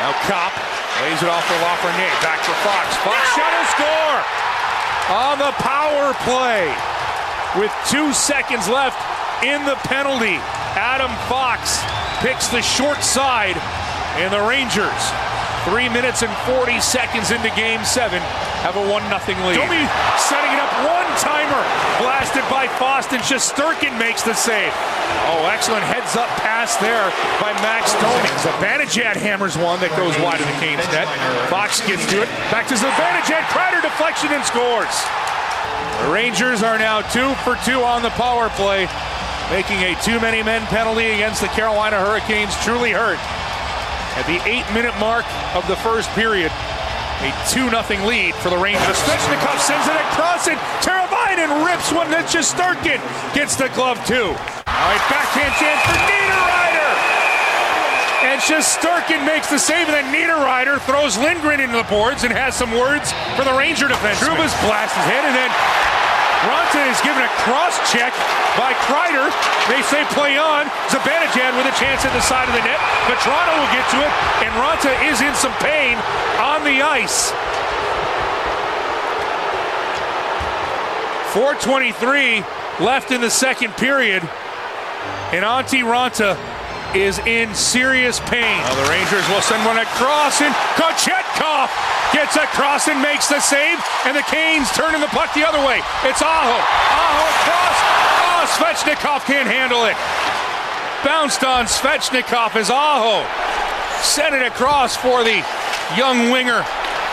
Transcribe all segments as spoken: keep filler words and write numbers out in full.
Now Kopp lays it off for Lafreniere. Back for Fox. Fox shot and score on the power play with two seconds left in the penalty. Adam Fox picks the short side, and the Rangers, three minutes and forty seconds into game seven, have a one nothing lead. Domi setting it up, one-timer, blasted by Fox, and Shesterkin makes the save. Oh, excellent heads-up pass there by Max Domi. Zibanejad hammers one that goes wide of the Canes net. Fox gets to it, back to Zibanejad, Kreider deflection and scores. The Rangers are now two for two on the power play, making a too-many-men penalty against the Carolina Hurricanes truly hurt. At the eight-minute mark of the first period, a two nothing lead for the Rangers. Svechnikov sends it across, and Teräväinen rips one that Shesterkin gets the glove, too. All right, backhand chance for Niederreiter. And Shesterkin makes the save, and then Niederreiter throws Lindgren into the boards and has some words for the Ranger defense. Trouba's blasts his head, and then Raanta is given a cross-check by Kreider. They say play on. Zibanejad with a chance at the side of the net. But Toronto will get to it, and Raanta is in some pain on the ice. four twenty-three left in the second period, and Antti Raanta is in serious pain. Well, the Rangers will send one across, and Kochetkov gets across and makes the save, and the Canes turning the puck the other way. It's Aho. Aho across. Oh, Svechnikov can't handle it. Bounced on Svechnikov as Aho sent it across for the young winger.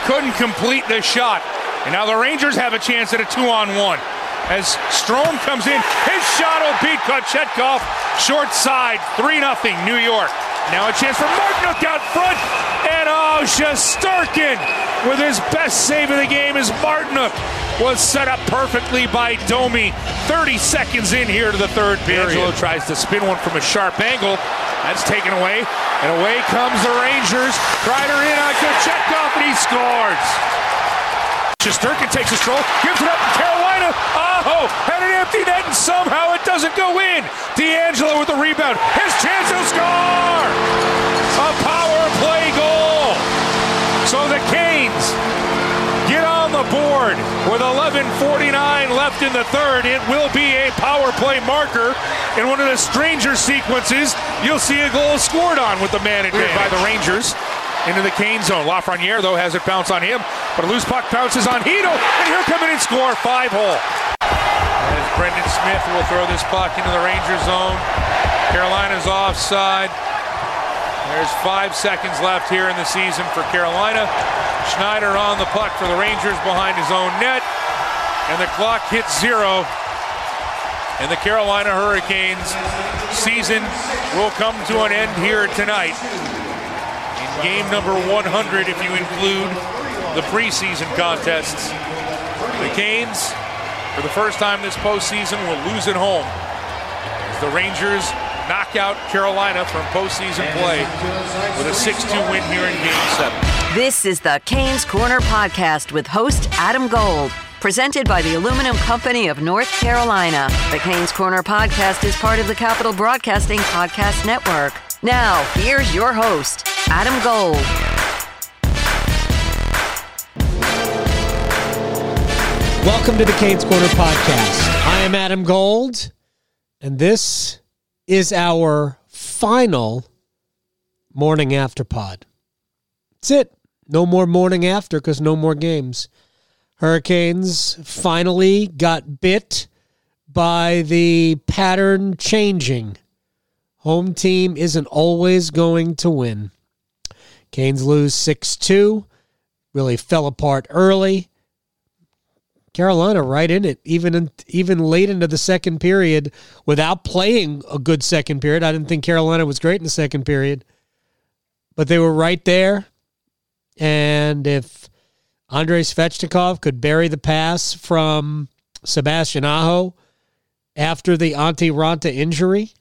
Couldn't complete the shot. And now the Rangers have a chance at a two-on-one. As Strome comes in, his shot will beat Kochetkov. Short side, three nothing New York. Now a chance for Martinuk out front. And oh, Shesterkin with his best save of the game as Martinuk was set up perfectly by Domi. thirty seconds in here to the third period. DeAngelo tries to spin one from a sharp angle. That's taken away. And away comes the Rangers. Kreider in on Kochetkov, and he scores. Shesterkin takes a stroll, gives it up to Carolina. Aho had an empty net, and somehow it doesn't go in. DeAngelo with the rebound. His chance to score! A power play goal! So the Canes get on the board with eleven forty-nine left in the third. It will be a power play marker. In one of the stranger sequences, you'll see a goal scored on with the man advantage by the Rangers. Into the Kane zone. Lafreniere, though, has it bounce on him, but a loose puck bounces on Hito, and he'll come in and score. Five-hole. As Brendan Smith will throw this puck into the Ranger zone. Carolina's offside. There's five seconds left here in the season for Carolina. Schneider on the puck for the Rangers behind his own net, and the clock hits zero, and the Carolina Hurricanes season will come to an end here tonight. Game number one hundred, if you include the preseason contests. The Canes, for the first time this postseason, will lose at home as the Rangers knock out Carolina from postseason play with a six two win here in Game seven. This is the Canes Corner Podcast with host Adam Gold, presented by the Aluminum Company of North Carolina. The Canes Corner Podcast is part of the Capital Broadcasting Podcast Network. Now, here's your host, Adam Gold. Welcome to the Canes Corner Podcast. I am Adam Gold, and this is our final morning after pod. That's it. No more morning after because no more games. Hurricanes finally got bit by the pattern changing. Home team isn't always going to win. Canes lose six two, really fell apart early. Carolina right in it, even in, even late into the second period, without playing a good second period. I didn't think Carolina was great in the second period, but they were right there. And if Andrei Svechnikov could bury the pass from Sebastian Aho after the Antti Raanta injury,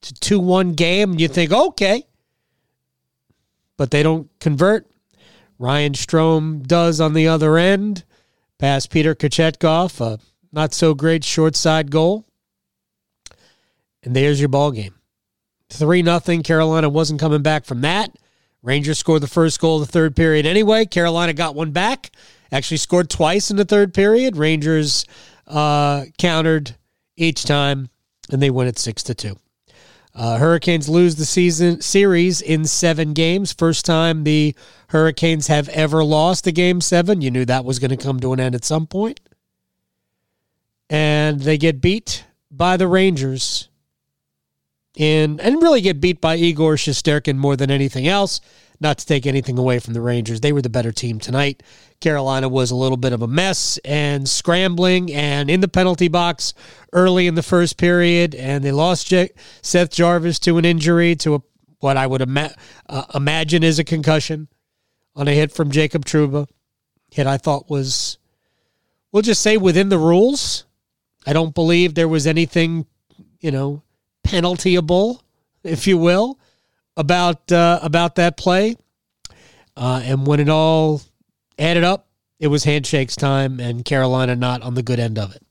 it's a two one game, you think, okay. But they don't convert. Ryan Strome does on the other end. Past Peter Kochetkov, a not-so-great short-side goal. And there's your ball game. three nothing, Carolina wasn't coming back from that. Rangers scored the first goal of the third period anyway. Carolina got one back, actually scored twice in the third period. Rangers uh, countered each time, and they win it six to two. Uh, Hurricanes lose the season series in seven games. First time the Hurricanes have ever lost a game seven. You knew that was going to come to an end at some point. And they get beat by the Rangers. In, and really get beat by Igor Shesterkin more than anything else. Not to take anything away from the Rangers. They were the better team tonight. Carolina was a little bit of a mess and scrambling and in the penalty box early in the first period. And they lost Je- Seth Jarvis to an injury, to a, what I would ima- uh, imagine is a concussion on a hit from Jacob Trouba. Hit I thought was, we'll just say, within the rules. I don't believe there was anything, you know, penaltyable, if you will, about uh, about that play. Uh, and when it all added up, it was handshakes time, and Carolina not on the good end of it.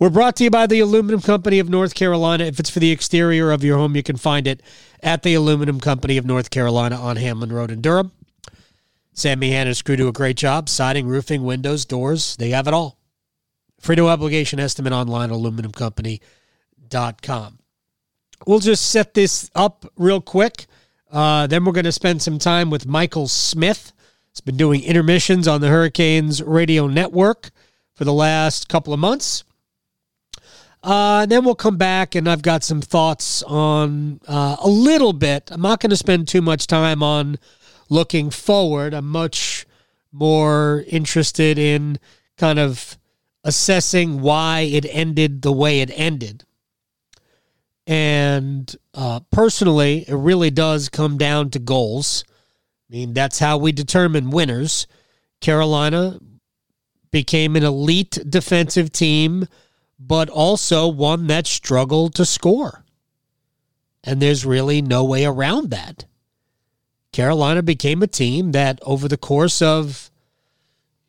We're brought to you by the Aluminum Company of North Carolina. If it's for the exterior of your home, you can find it at the Aluminum Company of North Carolina on Hamlin Road in Durham. Sam Meehan and his crew do a great job. Siding, roofing, windows, doors, they have it all. Free no obligation estimate online, aluminum company dot com. We'll just set this up real quick. Uh, then we're going to spend some time with Michael Smith. He's been doing intermissions on the Hurricanes radio network for the last couple of months. Uh, then we'll come back, and I've got some thoughts on uh, a little bit. I'm not going to spend too much time on looking forward. I'm much more interested in kind of assessing why it ended the way it ended. And uh, personally, it really does come down to goals. I mean, that's how we determine winners. Carolina became an elite defensive team, but also one that struggled to score. And there's really no way around that. Carolina became a team that over the course of,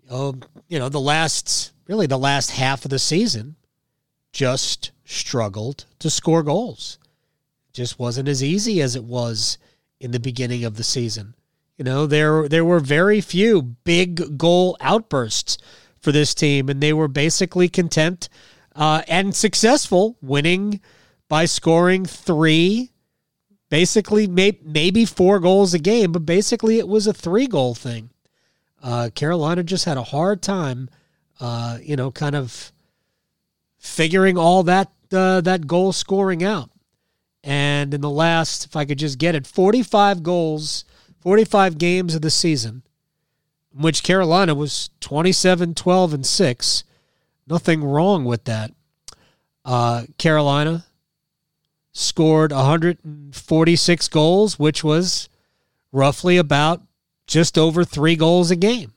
uh, you know, the last, really the last half of the season, just struggled to score goals. Just wasn't as easy as it was in the beginning of the season. You know, there there were very few big goal outbursts for this team, and they were basically content uh, and successful winning by scoring three, basically may, maybe four goals a game, but basically it was a three-goal thing. Uh, Carolina just had a hard time, uh, you know, kind of figuring all that Uh, that goal scoring out. And in the last, if I could just get it, forty-five goals, forty-five games of the season, in which Carolina was twenty-seven, twelve, and six. Nothing wrong with that. Uh, Carolina scored one hundred forty-six goals, which was roughly about just over three goals a game.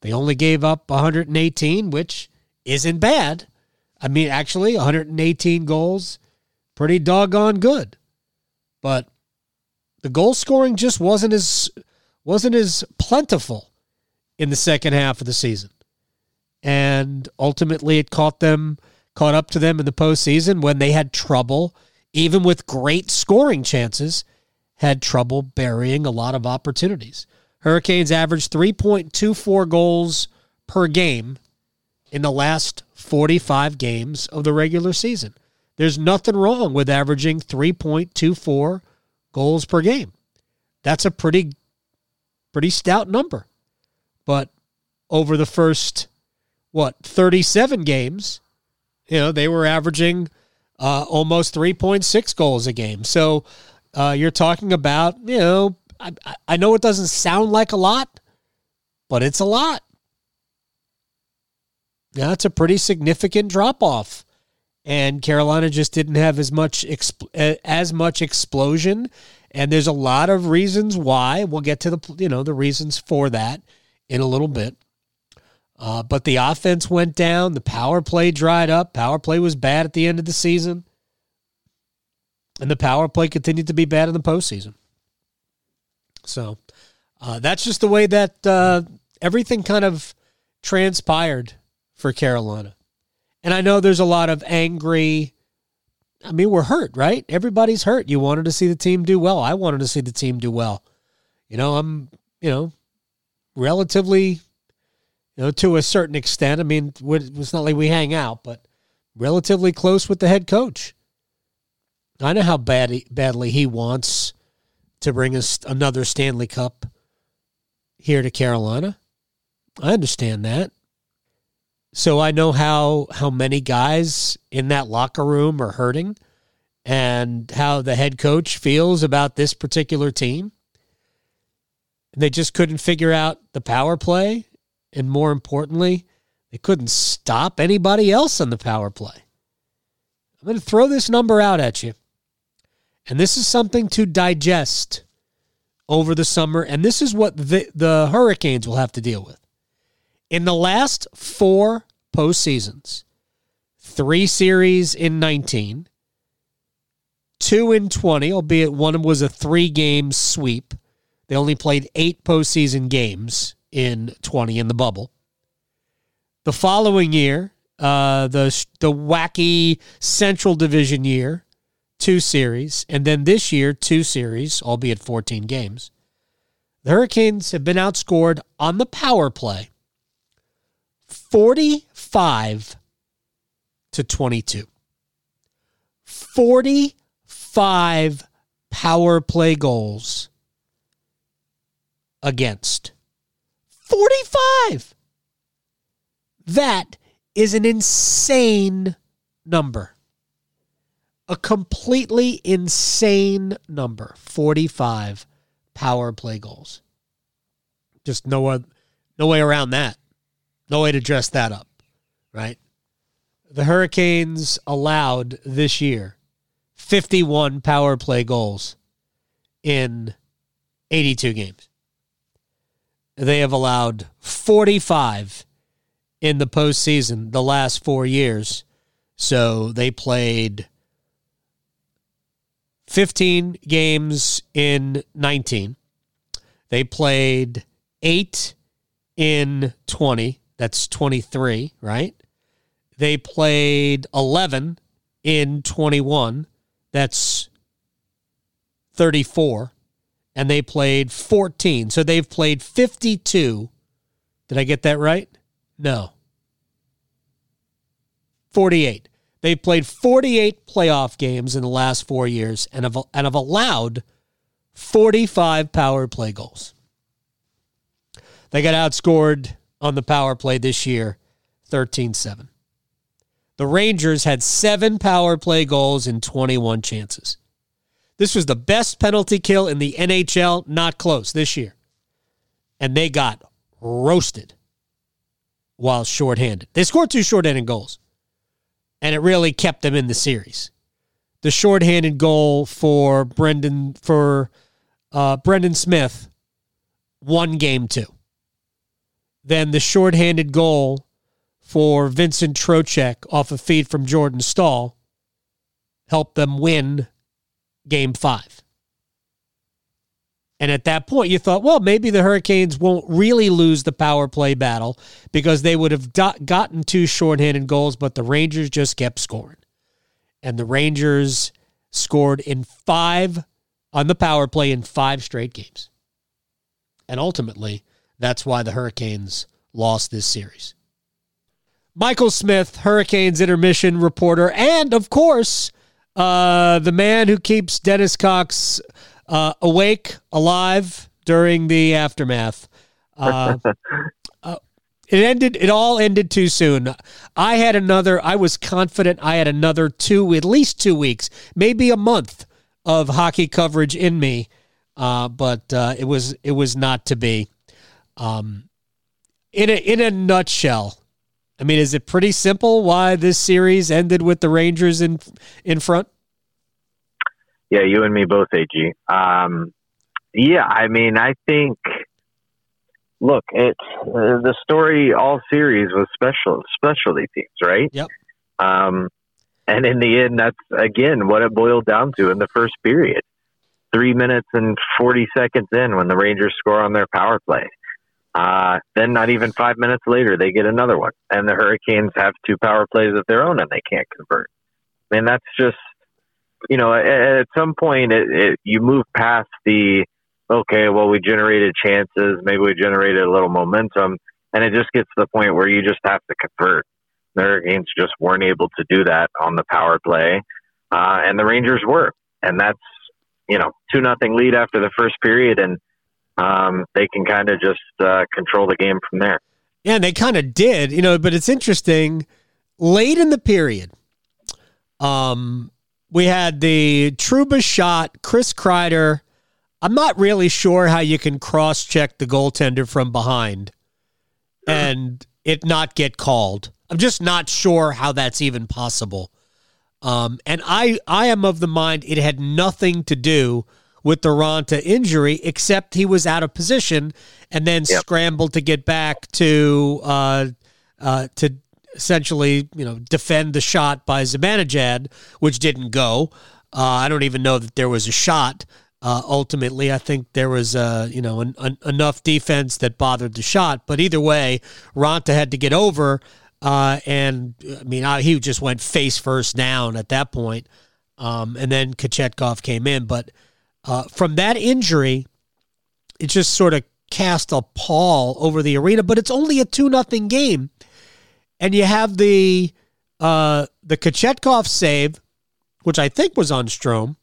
They only gave up one hundred eighteen, which isn't bad. I mean, actually, one hundred eighteen goals, pretty doggone good. But the goal scoring just wasn't as wasn't as plentiful in the second half of the season. And ultimately, it caught them, caught up to them in the postseason when they had trouble, even with great scoring chances, had trouble burying a lot of opportunities. Hurricanes averaged three point two four goals per game in the last forty-five games of the regular season. There's nothing wrong with averaging three point two four goals per game. That's a pretty, pretty stout number. But over the first, what, thirty-seven games, you know, they were averaging uh, almost three point six goals a game. So uh, you're talking about, you know, I, I know it doesn't sound like a lot, but it's a lot. Now, that's a pretty significant drop-off, and Carolina just didn't have as much exp- as much explosion, and there's a lot of reasons why. We'll get to the you know the reasons for that in a little bit, uh, but the offense went down. The power play dried up. Power play was bad at the end of the season, and the power play continued to be bad in the postseason. So uh, that's just the way that uh, everything kind of transpired for Carolina. And I know there's a lot of angry, I mean, we're hurt, right? Everybody's hurt. You wanted to see the team do well. I wanted to see the team do well. you know, I'm, you know, relatively, you know, to a certain extent. I mean, it's not like we hang out, but relatively close with the head coach. I know how bad he, badly he wants to bring us another Stanley Cup here to Carolina. I understand that. So I know how, how many guys in that locker room are hurting and how the head coach feels about this particular team. And they just couldn't figure out the power play. And more importantly, they couldn't stop anybody else on the power play. I'm going to throw this number out at you. And this is something to digest over the summer. And this is what the, the Hurricanes will have to deal with. In the last four postseasons, three series in nineteen, two in twenty, albeit one was a three-game sweep. They only played eight postseason games in twenty in the bubble. The following year, uh, the, the wacky Central Division year, two series, and then this year, two series, albeit fourteen games. The Hurricanes have been outscored on the power play forty-five to twenty-two. forty-five power play goals against. forty-five! That is an insane number. A completely insane number. forty-five power play goals. Just no way, no way around that. No way to dress that up, right? The Hurricanes allowed this year fifty-one power play goals in eighty-two games. They have allowed forty-five in the postseason the last four years. So they played fifteen games in nineteen. They played eight in twenty. That's twenty-three, right? They played eleven in twenty-one. That's thirty-four. And they played fourteen. So they've played fifty-two. Did I get that right? No. forty-eight. They've played forty-eight playoff games in the last four years and have, and have allowed forty-five power play goals. They got outscored on the power play this year, thirteen seven. The Rangers had seven power play goals in twenty-one chances. This was the best penalty kill in the N H L, not close, this year. And they got roasted while shorthanded. They scored two shorthanded goals, and it really kept them in the series. The shorthanded goal for Brendan for uh, Brendan Smith won game two. Then the shorthanded goal for Vincent Trocheck off a feed from Jordan Staal helped them win game five. And at that point, you thought, well, maybe the Hurricanes won't really lose the power play battle because they would have got, gotten two shorthanded goals, but the Rangers just kept scoring. And the Rangers scored in five on the power play in five straight games. And ultimately, that's why the Hurricanes lost this series. Michael Smith, Hurricanes intermission reporter, and, of course, uh, the man who keeps Dennis Cox uh, awake, alive during the aftermath. Uh, uh, it ended. It all ended too soon. I had another, I was confident I had another two, at least two weeks, maybe a month of hockey coverage in me, uh, but uh, it was it was not to be. Um, in a, in a nutshell, I mean, is it pretty simple why this series ended with the Rangers in, in front? Yeah. You and me both, A G. Um, yeah, I mean, I think, look, it's uh, the story all series was special, specialty teams, right? Yep. Um, and in the end, that's again, what it boiled down to in the first period, three minutes and forty seconds in when the Rangers score on their power play. Uh, then not even five minutes later, they get another one. And the Hurricanes have two power plays of their own, and they can't convert. And that's just, you know, at, at some point, it, it, you move past the okay, well, we generated chances. Maybe we generated a little momentum. And it just gets to the point where you just have to convert. The Hurricanes just weren't able to do that on the power play. Uh, and the Rangers were. And that's, you know, two nothing lead after the first period. And um, they can kind of just uh, control the game from there. Yeah, and they kind of did, you know, but it's interesting. Late in the period, um, we had the Trouba shot, Chris Kreider. I'm not really sure how you can cross-check the goaltender from behind and it not get called. I'm just not sure how that's even possible. Um, and I, I am of the mind it had nothing to do with the Raanta injury, except he was out of position and then yep. scrambled to get back to uh, uh, to essentially, you know, defend the shot by Zibanejad, which didn't go. Uh, I don't even know that there was a shot. Uh, ultimately, I think there was, uh, you know, an, an, enough defense that bothered the shot. But either way, Raanta had to get over, uh, and I mean, I, he just went face first down at that point, um, and then Kochetkov came in. But uh, from that injury, it just sort of cast a pall over the arena. But it's only a two nothing game, and you have the uh, the Kochetkov save, which I think was on Strome.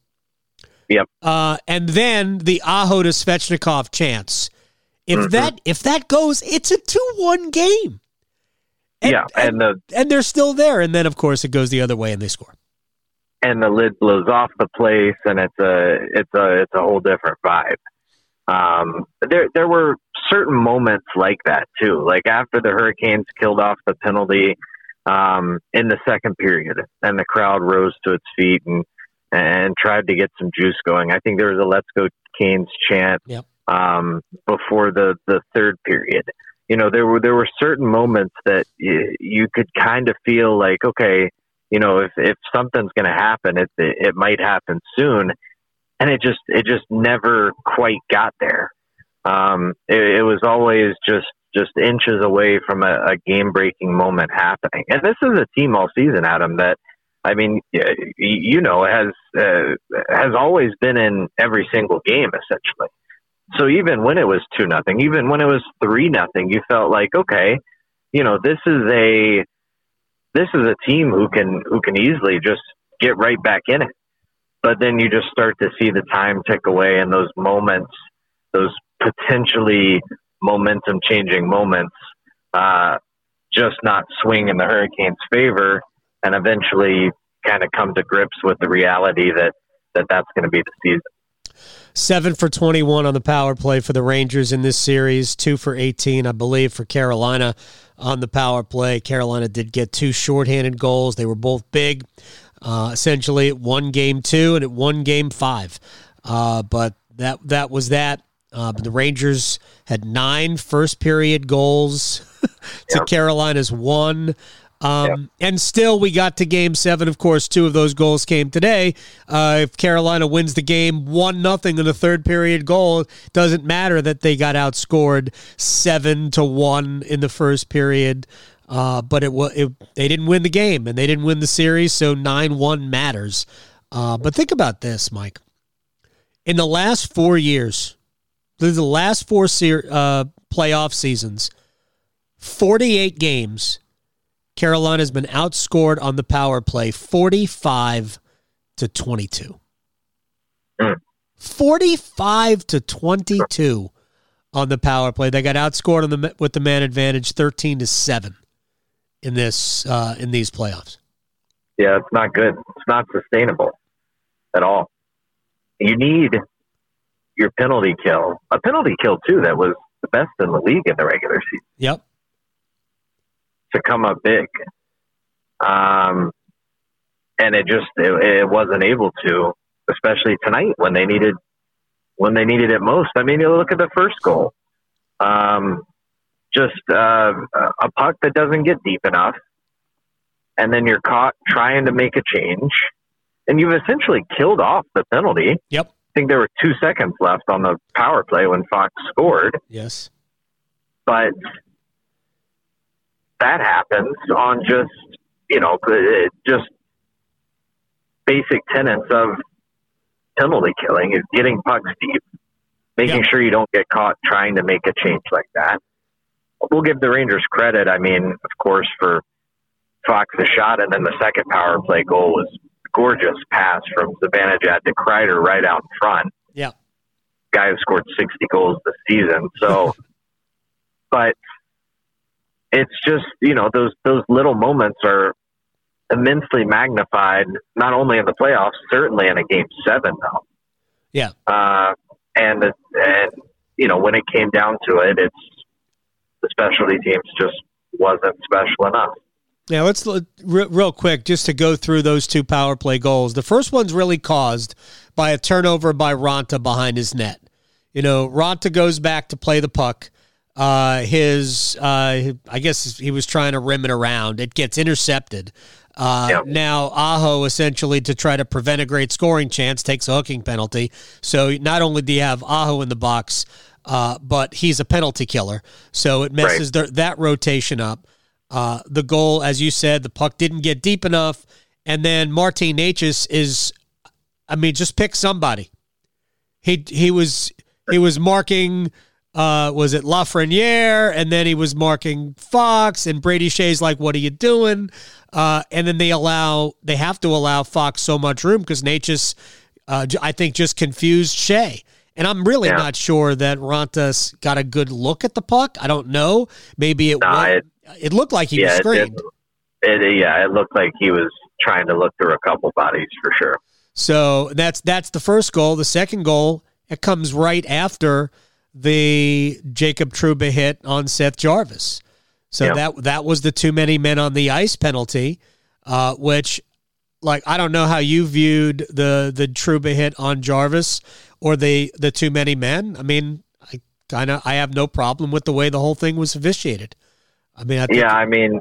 Yep. Uh, and then the Aho to Svechnikov chance. If mm-hmm. that if that goes, it's a two one game. And, yeah, and, and the and they're still there. And then of course it goes the other way and they score. And the lid blows off the place, and it's a it's a it's a whole different vibe. Um, there there were certain moments like that too. Like after the Hurricanes killed off the penalty um, in the second period, and the crowd rose to its feet and. and tried to get some juice going. I think there was a Let's Go Canes chant yep. um, before the, the third period. You know, there were there were certain moments that y- you could kind of feel like, okay, you know, if, if something's going to happen, it, it it might happen soon. And it just it just never quite got there. Um, it, it was always just, just inches away from a, a game-breaking moment happening. And this is a team all season, Adam, that I mean, you know, has uh, has always been in every single game, essentially. So even when it was two nothing, even when it was three nothing, you felt like, okay, you know, this is a this is a team who can who can easily just get right back in it. But then you just start to see the time tick away, and those moments, those potentially momentum-changing moments, uh, just not swing in the Hurricanes' favor. And eventually kind of come to grips with the reality that, that that's going to be the season. seven for twenty-one on the power play for the Rangers in this series. two for eighteen, I believe, for Carolina on the power play. Carolina did get two shorthanded goals. They were both big, uh, essentially at one game two and at one game five. Uh, but that that was that. Uh, but the Rangers had nine first-period goals to yeah. Carolina's one. Um, yep. And still, we got to game seven. Of course, two of those goals came today. Uh, if Carolina wins the game one nothing in the third period goal, doesn't matter that they got outscored seven to one in the first period. Uh, but it was they didn't win the game and they didn't win the series, so nine one matters. Uh, but think about this, Mike. In the last four years, the last four ser- uh, playoff seasons, forty-eight games. Carolina's been outscored on the power play forty-five to twenty-two. Mm. forty-five to twenty-two on the power play. They got outscored on the with the man advantage thirteen to seven in this uh, in these playoffs. Yeah, it's not good. It's not sustainable at all. You need your penalty kill. A penalty kill too that was the best in the league in the regular season. Yep. To come up big, um, and it just it, it wasn't able to, especially tonight when they needed when they needed it most. I mean, you look at the first goal, um, just uh, a puck that doesn't get deep enough, and then you're caught trying to make a change, and you've essentially killed off the penalty. Yep, I think there were two seconds left on the power play when Fox scored. Yes, but. That happens on just, you know, just basic tenets of penalty killing is getting pucks deep, making yeah. sure you don't get caught trying to make a change like that. We'll give the Rangers credit, I mean, of course, for Fox's shot, and then the second power play goal was gorgeous pass from Zibanejad to Kreider right out in front. Yeah. Guy who scored sixty goals this season. So, but it's just, you know, those those little moments are immensely magnified, not only in the playoffs, certainly in a game seven, though. Yeah. Uh, and, it, and, you know, when it came down to it, it's the specialty teams just wasn't special enough. Now, let's look real quick just to go through those two power play goals. The first one's really caused by a turnover by Raanta behind his net. You know, Raanta goes back to play the puck. Uh, his, uh, I guess he was trying to rim it around. It gets intercepted. Uh, yep. Now, Aho, essentially, to try to prevent a great scoring chance, takes a hooking penalty. So not only do you have Aho in the box, uh, but he's a penalty killer. So it messes right. the, that rotation up. Uh, the goal, as you said, the puck didn't get deep enough. And then Martin Nečas is, I mean, just pick somebody. He he was he was marking, uh, was it Lafreniere? And then he was marking Fox, and Brady Skjei's like, what are you doing? Uh, and then they allow, they have to allow Fox so much room because Nečas, uh, I think, just confused Skjei. And I'm really yeah. not sure that Raanta got a good look at the puck. I don't know. Maybe it nah, was. It- It looked like he yeah, was screened. It, it, yeah, it looked like he was trying to look through a couple bodies for sure. So that's that's the first goal. The second goal, it comes right after the Jacob Trouba hit on Seth Jarvis. So yeah. that that was the too many men on the ice penalty, uh, which, like, I don't know how you viewed the the Trouba hit on Jarvis or the, the too many men. I mean, I kind of I have no problem with the way the whole thing was officiated. I mean, I think- yeah, I mean,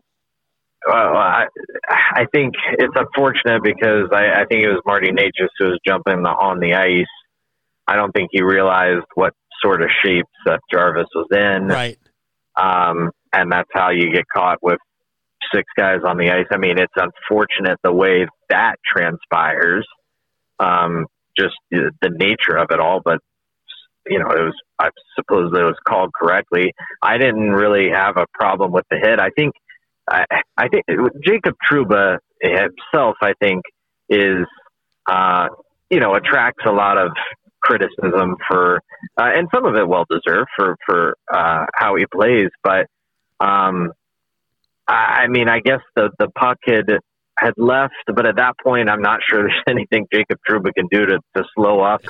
well, I, I think it's unfortunate because I, I think it was Martin Nečas who was jumping the, on the ice. I don't think he realized what sort of shape Seth Jarvis was in. Right. Um, and that's how you get caught with six guys on the ice. I mean, it's unfortunate the way that transpires, um, just the, the nature of it all, but you know, it was, I suppose it was called correctly. I didn't really have a problem with the hit. I think, I, I think Jacob Trouba himself, I think is, uh, you know, attracts a lot of criticism for, uh, and some of it well deserved for, for, uh, how he plays. But, um, I, I mean, I guess the, the puck had, had left, but at that point, I'm not sure there's anything Jacob Trouba can do to, to slow up.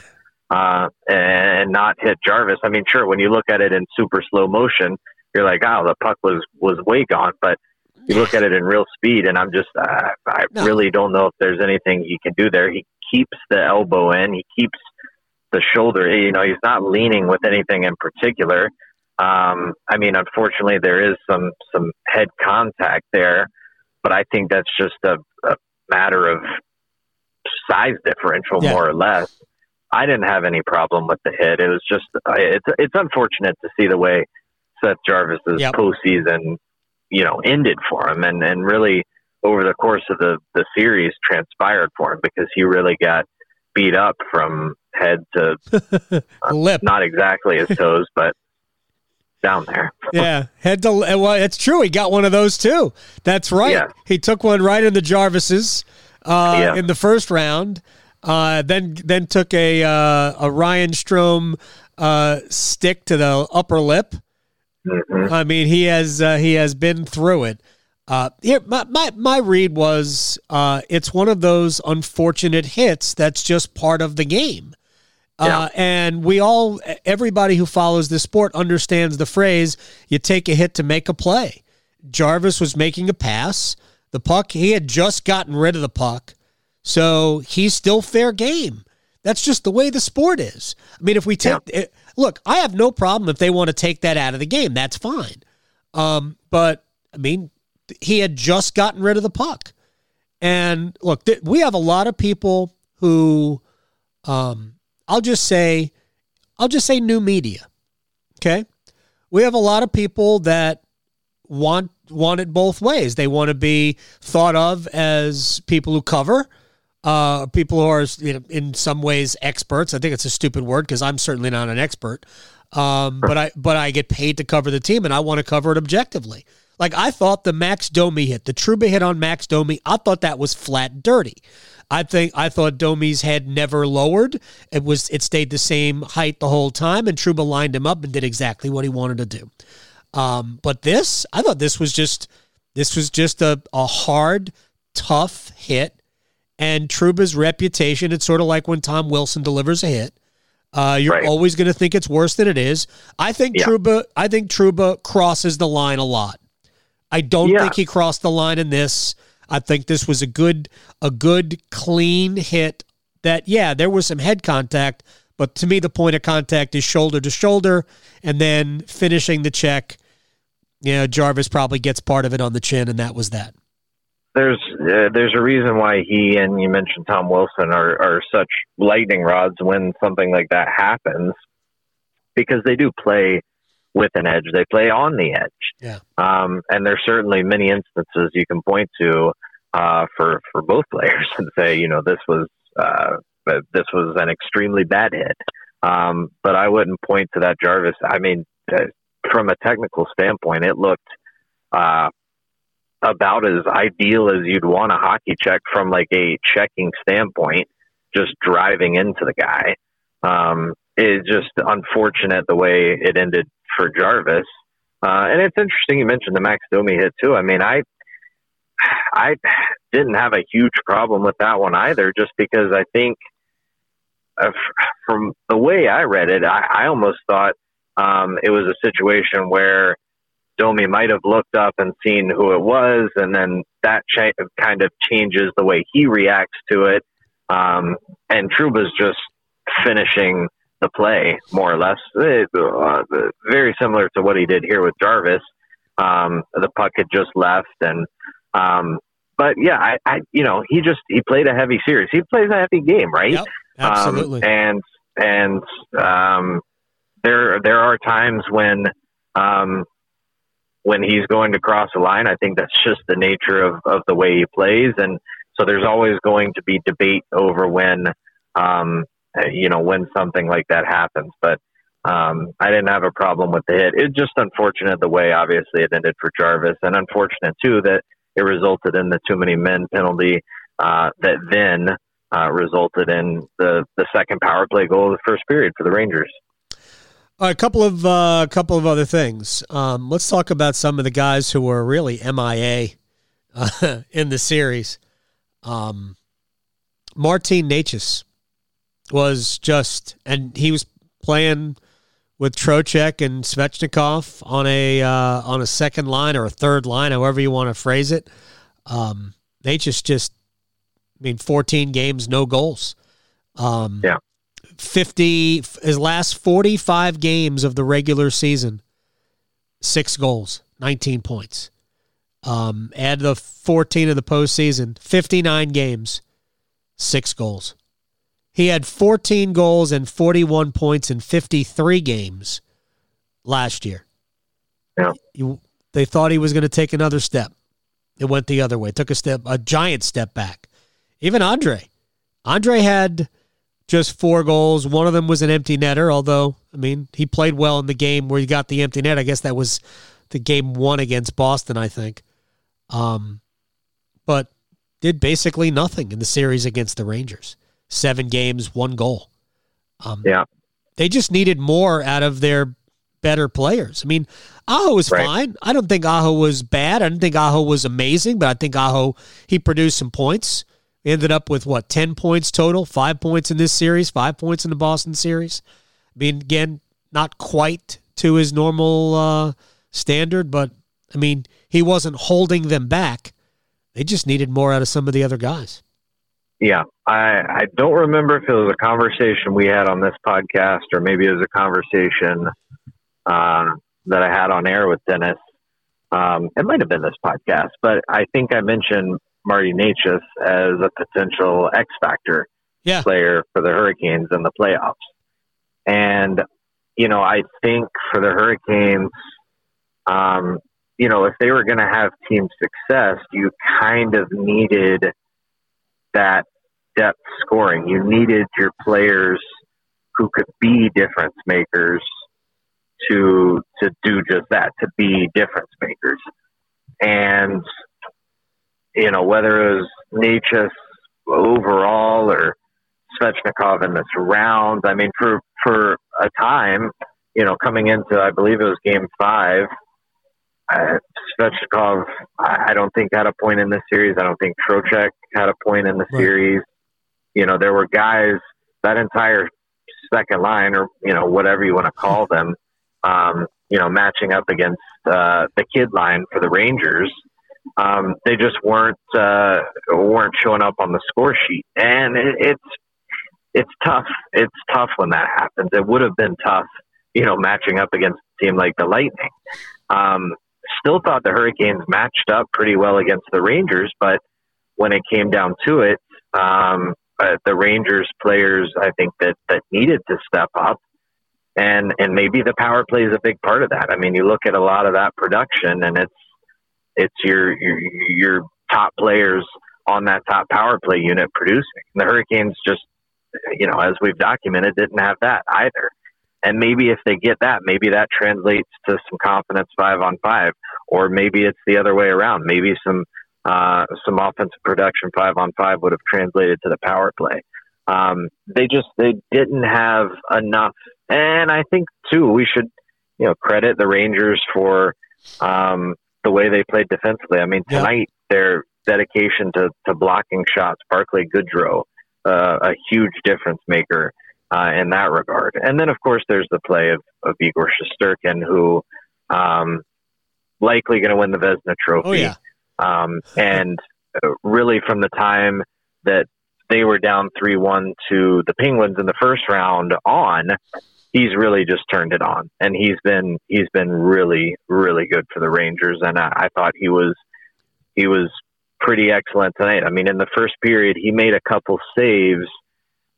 Uh, and not hit Jarvis. I mean, sure, when you look at it in super slow motion, you're like, oh, the puck was, was way gone. But you look at it in real speed, and I'm just, uh, I no. really don't know if there's anything he can do there. He keeps the elbow in. He keeps the shoulder. You know, he's not leaning with anything in particular. Um, I mean, unfortunately, there is some, some head contact there, but I think that's just a, a matter of size differential, yeah. more or less. I didn't have any problem with the hit. It was just, it's it's unfortunate to see the way Seth Jarvis's yep. postseason, you know, ended for him and, and really over the course of the, the series transpired for him because he really got beat up from head to uh, lip. Not exactly his toes, but down there. yeah. Head to, well, it's true. He got one of those too. That's right. Yeah. He took one right in the Jarvis's uh, yeah. in the first round. Uh, then then took a uh, a Ryan Strome uh, stick to the upper lip. Mm-hmm. I mean, he has uh, he has been through it. Uh, here, my, my my read was uh, it's one of those unfortunate hits that's just part of the game. Yeah. Uh, and we all, everybody who follows this sport understands the phrase: you take a hit to make a play. Jarvis was making a pass. The puck, he had just gotten rid of the puck. So he's still fair game. That's just the way the sport is. I mean, if we take yeah. it, look, I have no problem if they want to take that out of the game. That's fine. Um, but I mean, he had just gotten rid of the puck. And look, th- we have a lot of people who, um, I'll just say, I'll just say new media. Okay. We have a lot of people that want, want it both ways. They want to be thought of as people who cover, uh, people who are, you know, in some ways experts. I think it's a stupid word because I'm certainly not an expert. Um, but I but I get paid to cover the team, and I want to cover it objectively. Like, I thought the Max Domi hit, the Trouba hit on Max Domi, I thought that was flat dirty. I think I thought Domi's head never lowered. It was it stayed the same height the whole time, and Trouba lined him up and did exactly what he wanted to do. Um, but this, I thought this was just this was just a, a hard, tough hit, and Trouba's reputation. It's sort of like when Tom Wilson delivers a hit. Uh, you're right. Always going to think it's worse than it is. I think yeah. Trouba. I think Trouba crosses the line a lot. I don't yeah. think he crossed the line in this. I think this was a good, a good, clean hit. That yeah, there was some head contact, but to me, the point of contact is shoulder to shoulder, and then finishing the check. You know, Jarvis probably gets part of it on the chin, and that was that. There's uh, there's a reason why he and you mentioned Tom Wilson are, are such lightning rods when something like that happens, because they do play with an edge. They play on the edge. Yeah. Um, and there's certainly many instances you can point to uh, for for both players and say, you know, this was uh, this was an extremely bad hit. Um, but I wouldn't point to that Jarvis. I mean, uh, from a technical standpoint, it looked. Uh, about as ideal as you'd want a hockey check from like a checking standpoint, just driving into the guy. Um, it's just unfortunate the way it ended for Jarvis. Uh, and it's interesting you mentioned the Max Domi hit too. I mean, I, I didn't have a huge problem with that one either, just because I think uh, from the way I read it, I, I almost thought um, it was a situation where Domi might have looked up and seen who it was, and then that cha- kind of changes the way he reacts to it. Um, and Trouba's just finishing the play, more or less. It, uh, very similar to what he did here with Jarvis. Um, the puck had just left. and um, But, yeah, I, I, you know, he just he played a heavy series. He plays a heavy game, right? Yep, absolutely. Um, and and um, there, there are times when um, – when he's going to cross the line. I think that's just the nature of, of the way he plays. And so there's always going to be debate over when, um, you know, when something like that happens. But um, I didn't have a problem with the hit. It's just unfortunate the way, obviously, it ended for Jarvis. And unfortunate, too, that it resulted in the too many men penalty uh, that then uh, resulted in the, the second power play goal of the first period for the Rangers. A couple of uh, couple of other things. Um, let's talk about some of the guys who were really M I A uh, in the series. Um, Martin Nečas was just, and he was playing with Trocheck and Svechnikov on a uh, on a second line or a third line, however you want to phrase it. Um, Nečas just, I mean, fourteen games, no goals. Um, yeah. fifty his last forty-five games of the regular season, six goals, nineteen points. Um, add the fourteen of the postseason, fifty-nine games, six goals. He had fourteen goals and forty-one points in fifty-three games last year. Yeah. You, they thought he was going to take another step. It went the other way. Took a step, a giant step back. Even Andrei. Andrei had just four goals. One of them was an empty netter, although, I mean, he played well in the game where he got the empty net. I guess that was the game one against Boston, I think. Um, but did basically nothing in the series against the Rangers. Seven games, one goal. Um, yeah. They just needed more out of their better players. I mean, Aho was right. fine. I don't think Aho was bad. I didn't think Aho was amazing, but I think Aho, he produced some points. Ended up with, what, ten points total, five points in this series, five points in the Boston series. I mean, again, not quite to his normal uh, standard, but, I mean, he wasn't holding them back. They just needed more out of some of the other guys. Yeah, I, I don't remember if it was a conversation we had on this podcast or maybe it was a conversation uh, that I had on air with Dennis. Um, it might have been this podcast, but I think I mentioned Marty Nečas as a potential X factor yeah. player for the Hurricanes in the playoffs. And, you know, I think for the Hurricanes, um, you know, if they were going to have team success, you kind of needed that depth scoring. You needed your players who could be difference makers to to do just that, to be difference makers. And, you know, whether it was Nečas overall or Svechnikov in this round, I mean, for for a time, you know, coming into, I believe it was game five, uh, Svechnikov, I don't think had a point in this series. I don't think Trocheck had a point in the right. series. You know, there were guys, that entire second line or, you know, whatever you want to call them, um, you know, matching up against uh, the kid line for the Rangers. Um, they just weren't uh, weren't showing up on the score sheet. And it, it's it's tough. It's tough when that happens. It would have been tough, you know, matching up against a team like the Lightning. Um, still thought the Hurricanes matched up pretty well against the Rangers, but when it came down to it, um, uh, the Rangers players, I think, that, that needed to step up. And and maybe the power play is a big part of that. I mean, you look at a lot of that production, and it's it's your your, your top players on that top power play unit producing. And the Hurricanes just, you know, as we've documented, didn't have that either. And maybe if they get that, maybe that translates to some confidence five on five, or maybe it's the other way around. Maybe some uh, some offensive production five on five would have translated to the power play. Um, they just they didn't have enough. And I think too, we should, you know, credit the Rangers for um, the way they played defensively. I mean, tonight yeah. their dedication to, to blocking shots, Barclay Goodrow, uh, a huge difference maker. Uh, in that regard. And then, of course, there's the play of, of Igor Shesterkin, who um, likely going to win the Vezina Trophy. Oh, yeah. um, and really from the time that they were down three one to the Penguins in the first round on, he's really just turned it on. And he's been he's been really, really good for the Rangers. And I, I thought he was he was pretty excellent tonight. I mean, in the first period, he made a couple saves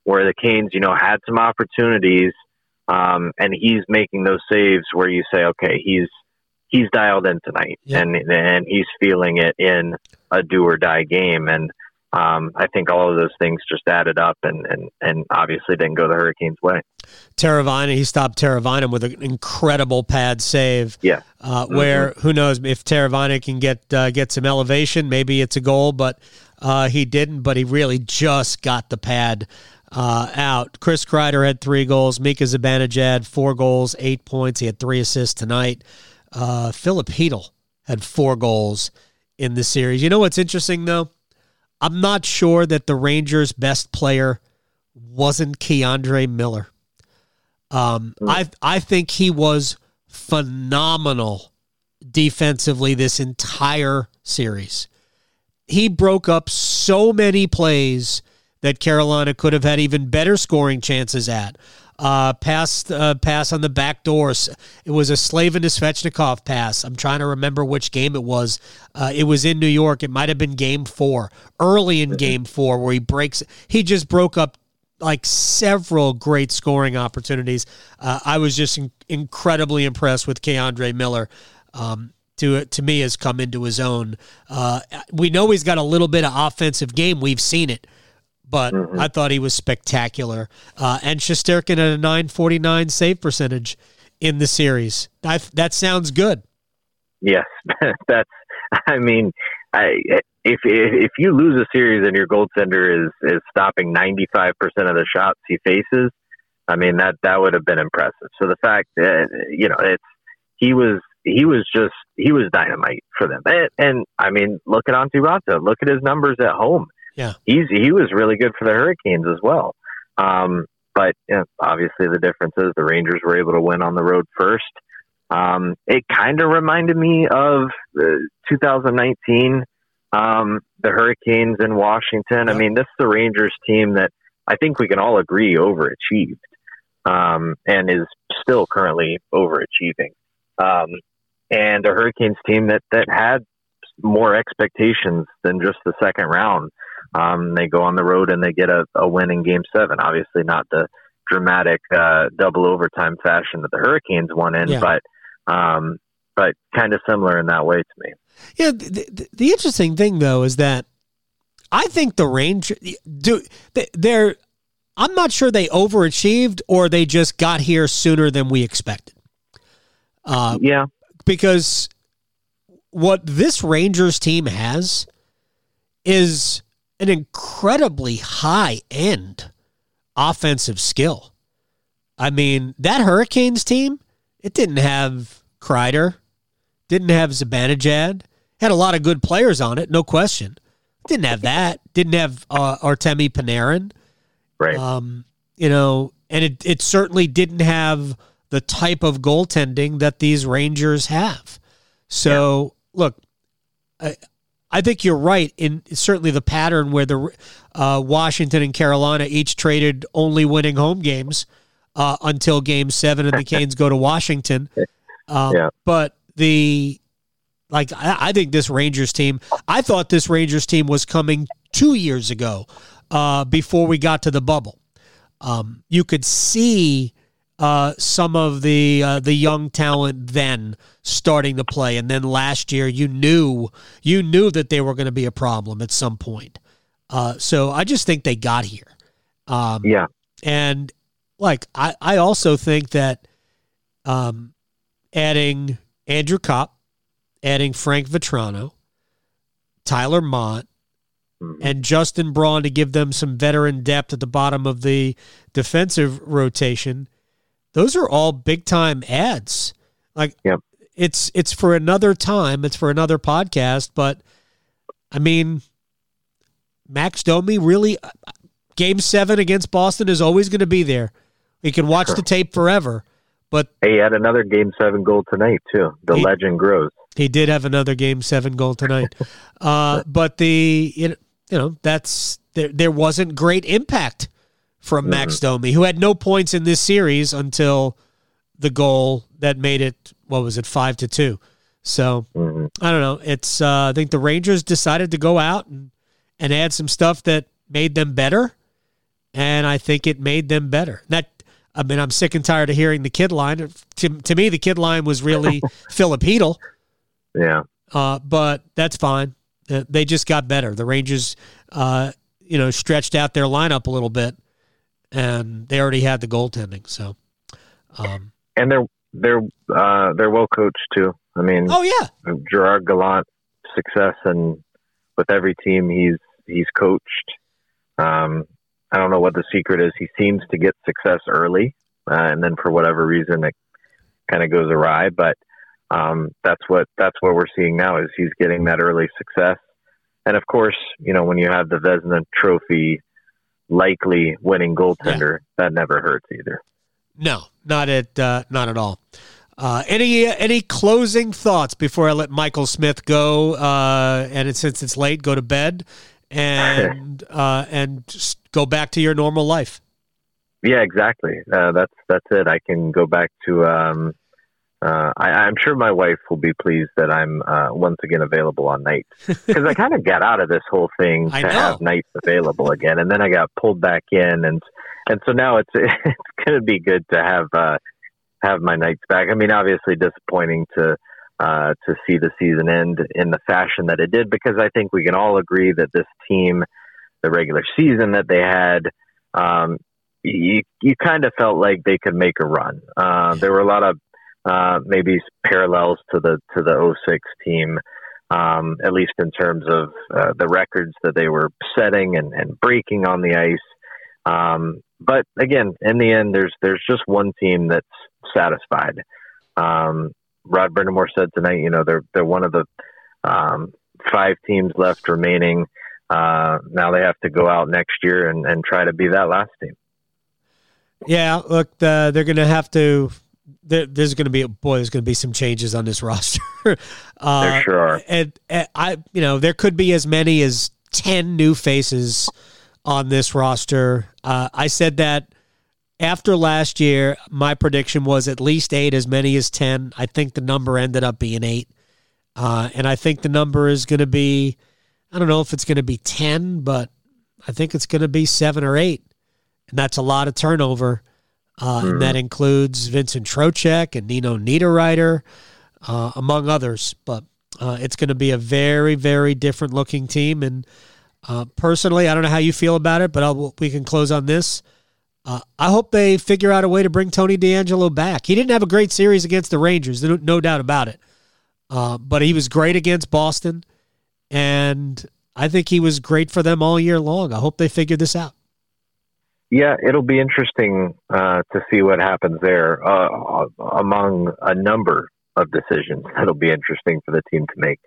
where the Canes, you know, had some opportunities, um, and he's making those saves where you say, okay, he's he's dialed in tonight, yeah. and and he's feeling it in a do or die game, and um, I think all of those things just added up, and and, and obviously didn't go the Hurricanes' way. Teräväinen, he stopped Teräväinen with an incredible pad save. Yeah, uh, where mm-hmm. who knows if Teräväinen can get uh, get some elevation, maybe it's a goal, but uh, he didn't. But he really just got the pad. Uh, out. Chris Kreider had three goals. Mika Zibanejad, four goals, eight points. He had three assists tonight. Uh, Philip Hedl had four goals in the series. You know what's interesting, though? I'm not sure that the Rangers' best player wasn't K'Andre Miller. Um, I I think he was phenomenal defensively this entire series. He broke up so many plays that Carolina could have had even better scoring chances at. Uh, pass, uh, pass on the back doors. It was a Slavin to Svechnikov pass. I'm trying to remember which game it was. Uh, it was in New York. It might have been game four. Early in game four where he breaks. He just broke up like several great scoring opportunities. Uh, I was just in- incredibly impressed with K'Andre Miller. Um To, to me has come into his own. Uh, we know he's got a little bit of offensive game. We've seen it. But mm-hmm. I thought he was spectacular. Uh, and Shesterkin at a nine forty-nine save percentage in the series. I've, that sounds good. Yes. That's, I mean, I, if if you lose a series and your goaltender is, is stopping ninety-five percent of the shots he faces, I mean, that, that would have been impressive. So the fact that, you know, it's, he was, he was just, he was dynamite for them. And, and I mean, look at Antti Raanta. Look at his numbers at home. Yeah, he's he was really good for the Hurricanes as well. Um, but you know, obviously the difference is the Rangers were able to win on the road first. Um, it kind of reminded me of uh, twenty nineteen, um, the Hurricanes in Washington. Yeah. I mean, this is the Rangers team that I think we can all agree overachieved um, and is still currently overachieving. Um, and a Hurricanes team that, that had more expectations than just the second round. Um, they go on the road and they get a, a win in game seven, obviously not the dramatic, uh, double overtime fashion that the Hurricanes won in, yeah. but, um, but kind of similar in that way to me. Yeah. The, the, the interesting thing though, is that I think the Rangers do. They're. I'm not sure they overachieved or they just got here sooner than we expected. Uh, yeah, because what this Rangers team has is an incredibly high-end offensive skill. I mean, that Hurricanes team, it didn't have Kreider, didn't have Zibanejad, had a lot of good players on it, no question. Didn't have that. Didn't have uh, Artemi Panarin. Right. Um, you know, and it, it certainly didn't have the type of goaltending that these Rangers have. So, yeah. look, I, I think you're right in certainly the pattern where the uh, Washington and Carolina each traded only winning home games uh, until Game Seven, and the Canes go to Washington. Um, yeah. But the like, I, I think this Rangers team. I thought this Rangers team was coming two years ago. Uh, before we got to the bubble, um, you could see uh, some of the uh, the young talent then starting to play, and then last year you knew you knew that they were going to be a problem at some point. Uh, so I just think they got here. Um, yeah, and like I, I also think that um, adding Andrew Kopp, adding Frank Vetrano, Tyler Mott, and Justin Braun to give them some veteran depth at the bottom of the defensive rotation. Those are all big time adds. Like yep. it's, it's for another time. It's for another podcast, but I mean, Max Domi really game seven against Boston is always going to be there. You can watch sure. the tape forever, but hey, he had another game seven goal tonight too. The he, legend grows. He did have another game seven goal tonight. Uh, but the, you know, You know, that's there. There wasn't great impact from Max Domi, who had no points in this series until the goal that made it. What was it, five to two? So mm-hmm. I don't know. It's uh, I think the Rangers decided to go out and, and add some stuff that made them better, and I think it made them better. That I mean, I'm sick and tired of hearing the kid line. To, to me, the kid line was really Filipedal. Yeah, uh, but that's fine. They just got better. The Rangers, uh, you know, stretched out their lineup a little bit, and they already had the goaltending. So, um, and they're they're uh, they're well coached too. I mean, oh yeah, Gerard Gallant's success, and with every team he's he's coached. Um, I don't know what the secret is. He seems to get success early, uh, and then for whatever reason it kind of goes awry, but. Um, that's what that's what we're seeing now is he's getting that early success. And of course, you know, when you have the Vezina Trophy likely winning goaltender, yeah. that never hurts either. No, not at uh, not at all. Uh, any uh, any closing thoughts before I let Michael Smith go? Uh, and it, since it's late, go to bed and uh, and just go back to your normal life. Yeah, exactly. Uh, that's that's it. I can go back to. Um, Uh, I, I'm sure my wife will be pleased that I'm uh, once again available on nights because I kind of got out of this whole thing to have nights available again, and then I got pulled back in, and and so now it's it's going to be good to have uh, have my nights back. I mean, obviously disappointing to uh, to see the season end in the fashion that it did because I think we can all agree that this team, the regular season that they had. Um, you you kind of felt like they could make a run. Uh, there were a lot of Uh, maybe parallels to the to the oh six team, um, at least in terms of uh, the records that they were setting and, and breaking on the ice. Um, but again, in the end, there's there's just one team that's satisfied. Um, Rod Brindamore said tonight, you know, they're they're one of the um, five teams left remaining. Uh, now they have to go out next year and, and try to be that last team. Yeah, look, uh, they're going to have to. There, there's going to be a boy. There's going to be some changes on this roster. uh, there sure are. And, and I, you know, there could be as many as ten new faces on this roster. Uh, I said that after last year, my prediction was at least eight, as many as ten. I think the number ended up being eight, uh, and I think the number is going to be. I don't know if it's going to be ten, but I think it's going to be seven or eight, and that's a lot of turnover. Uh, and mm-hmm. that includes Vincent Trocheck and Nino Niederreiter, uh, among others. But uh, it's going to be a very, very different looking team. And Uh, personally, I don't know how you feel about it, but I'll, we can close on this. Uh, I hope they figure out a way to bring Tony DeAngelo back. He didn't have a great series against the Rangers, no doubt about it. Uh, but he was great against Boston, and I think he was great for them all year long. I hope they figure this out. Yeah, it'll be interesting uh, to see what happens there uh, among a number of decisions that'll be interesting for the team to make.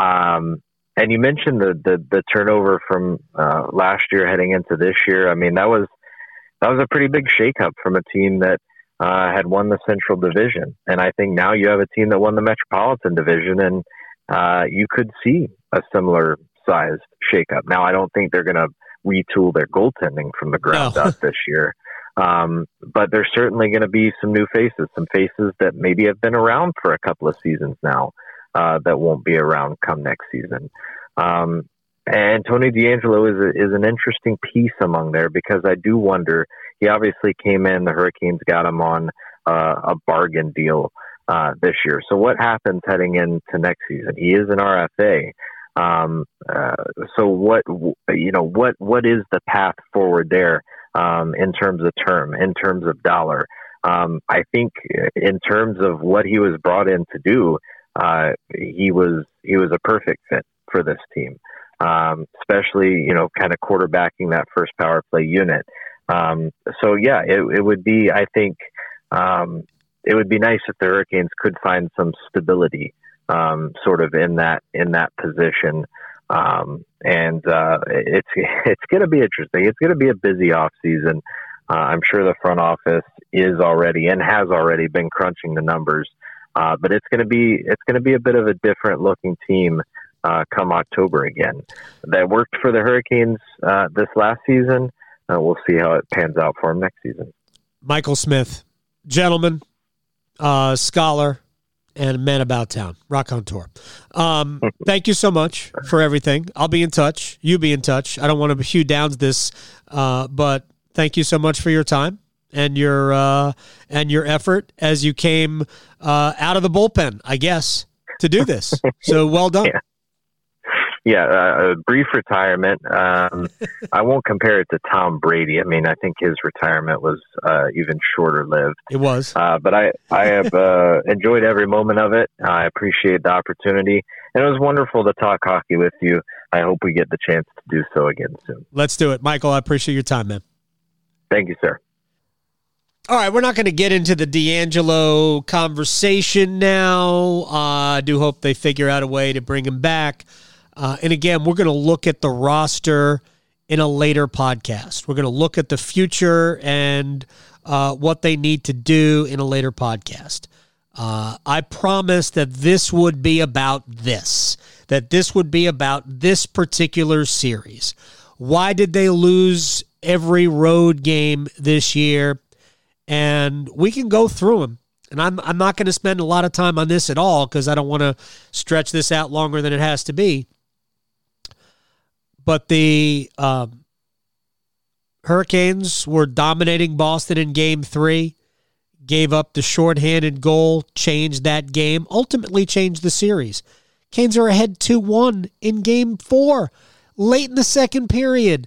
Um, and you mentioned the the, the turnover from uh, last year heading into this year. I mean, that was that was a pretty big shakeup from a team that uh, had won the Central Division. And I think now you have a team that won the Metropolitan Division, and uh, you could see a similar sized shakeup. Now, I don't think they're going to retool their goaltending from the ground no. up this year. Um, but there's certainly going to be some new faces, some faces that maybe have been around for a couple of seasons now uh, that won't be around come next season. Um, and Tony DeAngelo is, a, is an interesting piece among there, because I do wonder, he obviously came in, the Hurricanes got him on uh, a bargain deal uh, this year. So what happens heading into next season? He is an R F A. Um, uh, so what, you know, what, what is the path forward there? Um, in terms of term, in terms of dollar. Um, I think in terms of what he was brought in to do, uh, he was he was a perfect fit for this team, um, especially, you know, kind of quarterbacking that first power play unit. Um, so, yeah, it, it would be, I think, um, it would be nice if the Hurricanes could find some stability um, sort of in that in that position. Um, and, uh, it's, it's going to be interesting. It's going to be a busy off season. Uh, I'm sure the front office is already and has already been crunching the numbers. Uh, but it's going to be, it's going to be a bit of a different looking team, uh, come October again. That worked for the Hurricanes, uh, this last season. Uh, we'll see how it pans out for them next season. Michael Smith, gentleman, uh, scholar, and man about town. Rock on tour. Um, thank you so much for everything. I'll be in touch. You be in touch. I don't want to hew downs this, uh, but thank you so much for your time and your uh, and your effort as you came uh, out of the bullpen, I guess, to do this. So well done. Yeah, yeah uh, a brief retirement. Um, I won't compare it to Tom Brady. I mean, I think his retirement was uh, even shorter lived. It was. Uh, but I, I have uh, enjoyed every moment of it. I appreciate the opportunity. And it was wonderful to talk hockey with you. I hope we get the chance to do so again soon. Let's do it. Michael, I appreciate your time, man. Thank you, sir. All right, we're not going to get into the DeAngelo conversation now. Uh, I do hope they figure out a way to bring him back. Uh, and again, we're going to look at the roster in a later podcast. We're going to look at the future and uh, what they need to do in a later podcast. Uh, I promised that this would be about this, that this would be about this particular series. Why did they lose every road game this year? And we can go through them. And I'm I'm not going to spend a lot of time on this at all because I don't want to stretch this out longer than it has to be. But the um, Hurricanes were dominating Boston in game three, gave up the shorthanded goal, changed that game, ultimately changed the series. Canes are ahead two one in game four, late in the second period.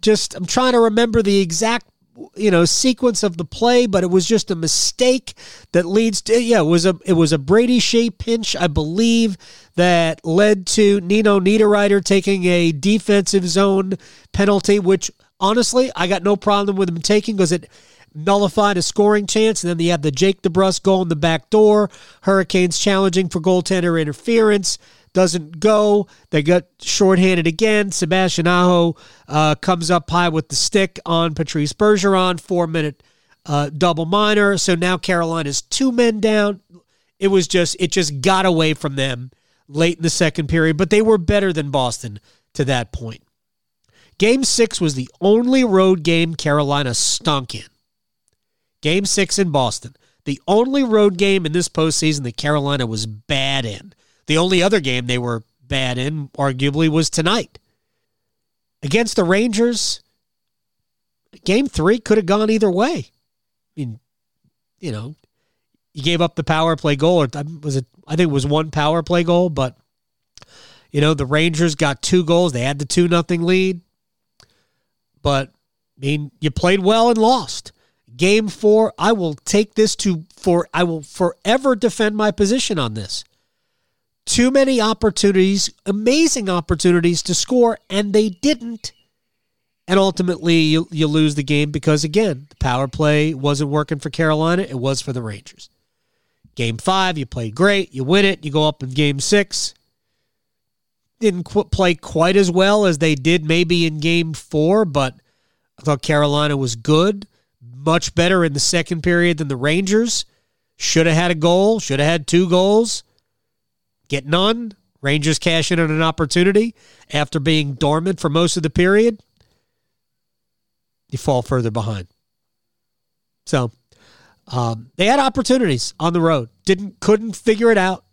Just, I'm trying to remember the exact, you know, sequence of the play, but it was just a mistake that leads to, yeah, it was a, it was a Brady Skjei pinch, I believe, that led to Nino Niederreiter taking a defensive zone penalty, which honestly, I got no problem with him taking because it nullified a scoring chance. And then they had the Jake DeBrusk goal in the back door. Hurricanes challenging for goaltender interference. Doesn't go. They got shorthanded again. Sebastian Aho uh, comes up high with the stick on Patrice Bergeron. Four-minute uh, double minor. So now Carolina's two men down. It was just, it just got away from them late in the second period, but they were better than Boston to that point. Game six was the only road game Carolina stunk in. Game six in Boston. The only road game in this postseason that Carolina was bad in. The only other game they were bad in, arguably, was tonight. Against the Rangers, game three could have gone either way. I mean, you know, you gave up the power play goal, or was it? I think it was one power play goal, but You know, the Rangers got two goals. They had the two nothing lead. But, I mean, you played well and lost. Game four, I will take this to for I will forever defend my position on this. Too many opportunities, amazing opportunities to score, and they didn't. And ultimately, you, you lose the game because, again, the power play wasn't working for Carolina. It was for the Rangers. Game five, you played great. You win it. You go up in game six. Didn't qu- play quite as well as they did maybe in game four, but I thought Carolina was good, much better in the second period than the Rangers. Should have had a goal. Should have had two goals. Get none. Rangers cash in on an opportunity after being dormant for most of the period. You fall further behind. So um, they had opportunities on the road. Didn't, couldn't figure it out.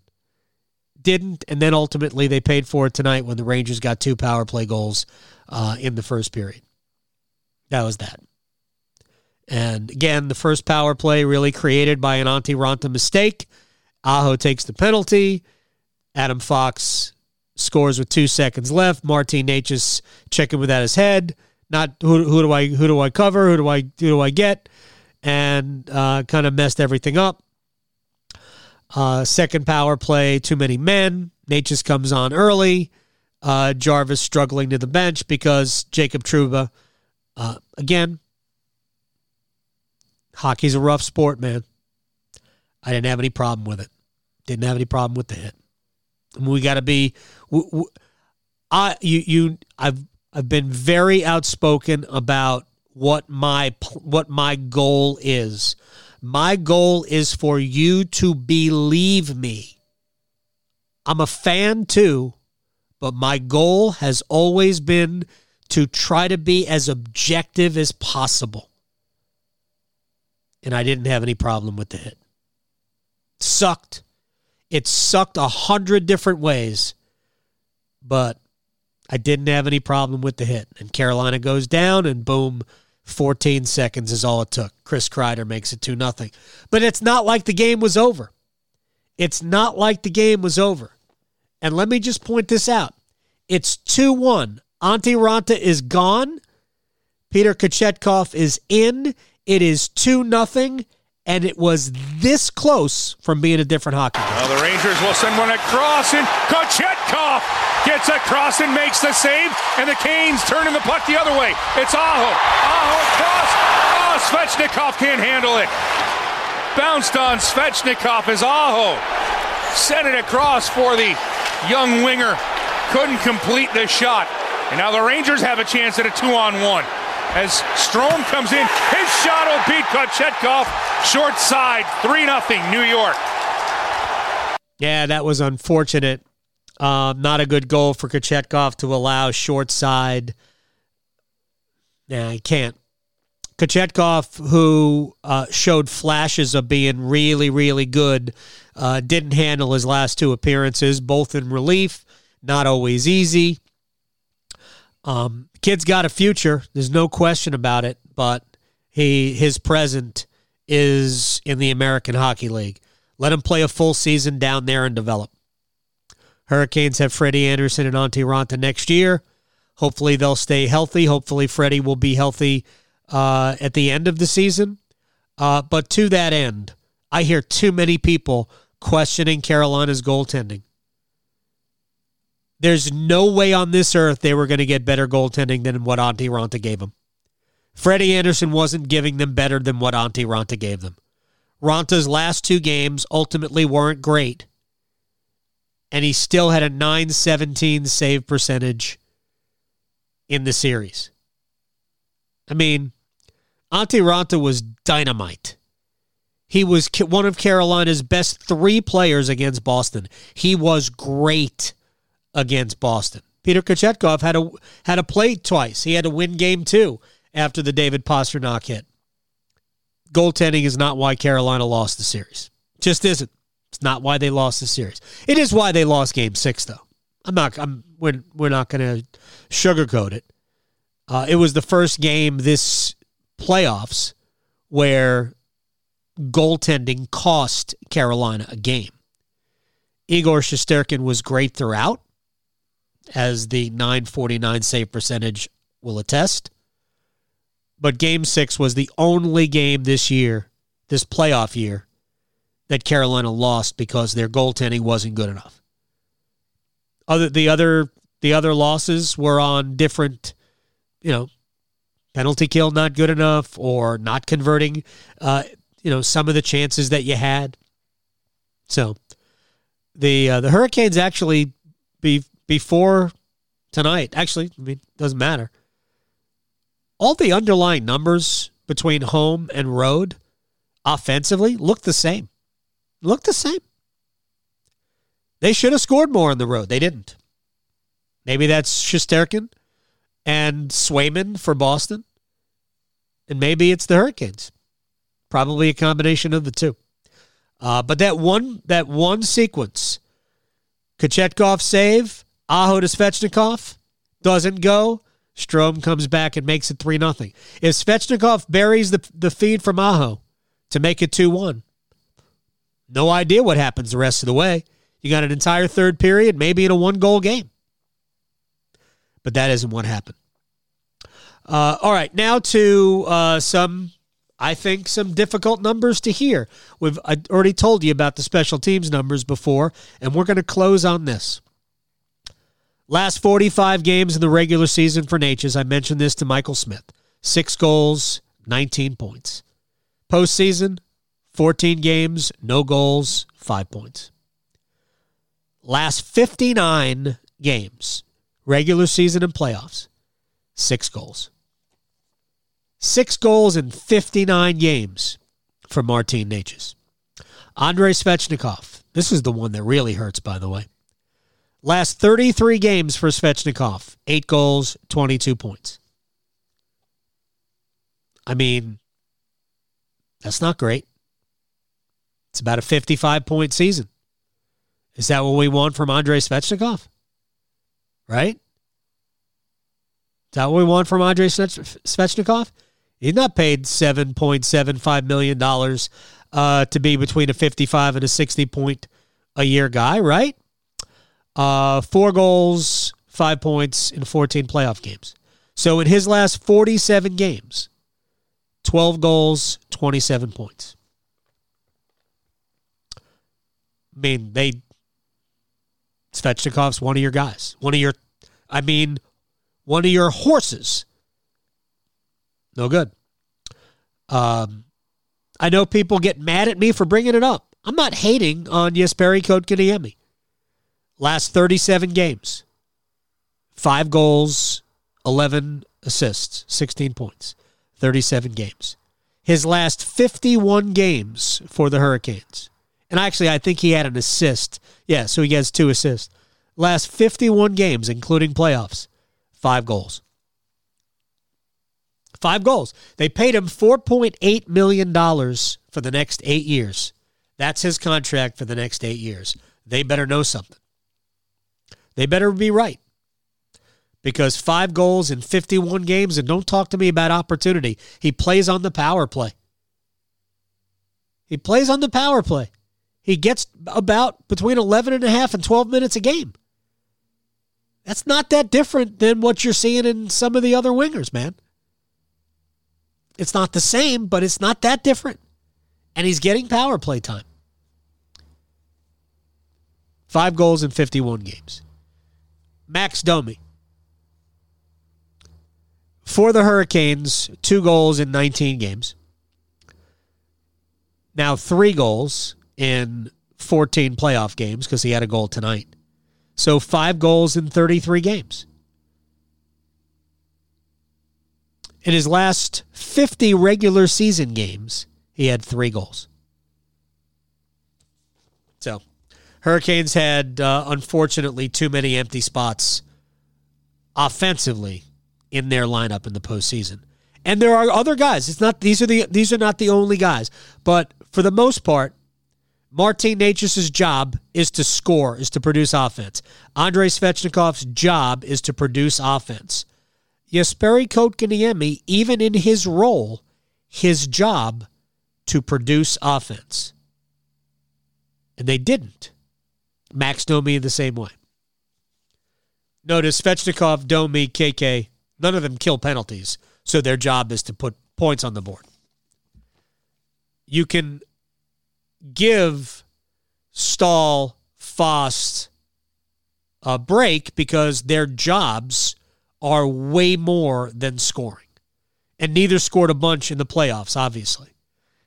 Didn't, and then ultimately they paid for it tonight when the Rangers got two power play goals uh, in the first period. That was that. And again, the first power play really created by an Antti Raanta mistake. Aho takes the penalty. Adam Fox scores with two seconds left. Martin Nečas checking without his head. Not who who do I who do I cover? Who do I who do I get? And uh, kind of messed everything up. Uh, second power play, too many men. Nečas comes on early. Uh, Jarvis struggling to the bench because Jacob Trouba, uh, again, hockey's a rough sport, man. I didn't have any problem with it. Didn't have any problem with the hit. We got to be. We, we, I you you I've I've been very outspoken about what my what my goal is. My goal is for you to believe me. I'm a fan too, but my goal has always been to try to be as objective as possible. And I didn't have any problem with the hit. Sucked. It sucked a hundred different ways, but I didn't have any problem with the hit. And Carolina goes down, and boom, fourteen seconds is all it took. Chris Kreider makes it two nothing. But it's not like the game was over. It's not like the game was over. And let me just point this out. It's two one. Antti Raanta is gone. Peter Kochetkov is in. It is two nothing. And it was this close from being a different hockey game. Well, the Rangers will send one across, and Kochetkov gets across and makes the save, and the Canes turning the puck the other way. It's Aho. Aho across. Oh, Svechnikov can't handle it. Bounced on Svechnikov as Aho sent it across for the young winger. Couldn't complete the shot. And now the Rangers have a chance at a two on one. As Strome comes in, his shot will beat Kochetkov. Short side, three nothing, New York. Yeah, that was unfortunate. Um, not a good goal for Kochetkov to allow short side. Yeah, he can't. Kochetkov, who uh, showed flashes of being really, really good, uh, didn't handle his last two appearances, both in relief, not always easy. Um, kid's got a future. There's no question about it, but he his present is in the American Hockey League. Let him play a full season down there and develop. Hurricanes have Freddie Anderson and Antti Raanta next year. Hopefully they'll stay healthy. Hopefully Freddie will be healthy uh, at the end of the season. Uh, but to that end, I hear too many people questioning Carolina's goaltending. There's no way on this earth they were going to get better goaltending than what Antti Raanta gave them. Freddie Anderson wasn't giving them better than what Antti Raanta gave them. Ranta's last two games ultimately weren't great, and he still had a nine seventeen save percentage in the series. I mean, Antti Raanta was dynamite. He was one of Carolina's best three players against Boston. He was great against Boston. Peter Kochetkov had a had a play twice. He had to win game two after the David Pastrnak hit. Goaltending is not why Carolina lost the series. Just isn't. It's not why they lost the series. It is why they lost game six, though. I'm not I'm we're, we're not going to sugarcoat it. Uh, it was the first game this playoffs where goaltending cost Carolina a game. Igor Shesterkin was great throughout. as the nine forty-nine save percentage will attest. But Game six was the only game this year, this playoff year, that Carolina lost because their goaltending wasn't good enough. Other the other the other losses were on different, you know, penalty kill not good enough or not converting, uh, you know, some of the chances that you had. So the uh, the Hurricanes actually be before tonight. Actually, I mean, doesn't matter. All the underlying numbers between home and road offensively look the same. Look the same. They should have scored more on the road. They didn't. Maybe that's Shesterkin and Swayman for Boston. And maybe it's the Hurricanes. Probably a combination of the two. Uh, but that one that one sequence, Kochetkov save, Aho to Svechnikov, doesn't go. Strome comes back and makes it three nothing. If Svechnikov buries the, the feed from Aho to make it two one, no idea what happens the rest of the way. You got an entire third period, maybe in a one-goal game. But that isn't what happened. Uh, all right, now to uh, some, I think, some difficult numbers to hear. We've I already told you about the special teams numbers before, and we're going to close on this. Last forty-five games in the regular season for Nečas, I mentioned this to Michael Smith. Six goals, nineteen points. Postseason, fourteen games, no goals, five points. Last fifty-nine games, regular season and playoffs, six goals. Six goals in fifty-nine games for Martin Nečas. Andrei Svechnikov, this is the one that really hurts, by the way. Last thirty-three games for Svechnikov, eight goals, twenty-two points. I mean, that's not great. It's about a fifty-five point season. Is that what we want from Andrei Svechnikov? Right? Is that what we want from Andrei Svechnikov? He's not paid seven point seven five million dollars uh, to be between a fifty-five and a sixty point a year guy, right? Uh, four goals, five points in fourteen playoff games. So in his last forty-seven games, twelve goals, twenty-seven points. I mean, they... Svechnikov's one of your guys. One of your, I mean, one of your horses. No good. Um, I know people get mad at me for bringing it up. I'm not hating on Jesperi Kotkaniemi. Last thirty-seven games. Five goals, eleven assists, sixteen points, thirty-seven games. His last fifty-one games for the Hurricanes. And actually, I think he had an assist. Yeah, so he gets two assists. Last fifty-one games, including playoffs, five goals. Five goals. They paid him four point eight million dollars for the next eight years. That's his contract for the next eight years. They better know something. They better be right. Because five goals in fifty-one games, and don't talk to me about opportunity. He plays on the power play. He plays on the power play. He gets about between eleven and a half and twelve minutes a game. That's not that different than what you're seeing in some of the other wingers, man. It's not the same, but it's not that different. And he's getting power play time. Five goals in fifty-one games. Max Domi. For the Hurricanes, two goals in nineteen games. Now three goals in fourteen playoff games because he had a goal tonight. So five goals in thirty-three games. In his last fifty regular season games, he had three goals. So Hurricanes had, uh, unfortunately, too many empty spots offensively in their lineup in the postseason. And there are other guys. It's not these are the these are not the only guys. But for the most part, Martin Nečas' job is to score, is to produce offense. Andrei Svechnikov's job is to produce offense. Jesperi Kotkaniemi, even in his role, his job to produce offense. And they didn't. Max Domi the same way. Notice Svechnikov, Domi, K K, none of them kill penalties, so their job is to put points on the board. You can give Staal, Foss a break because their jobs are way more than scoring. And neither scored a bunch in the playoffs, obviously.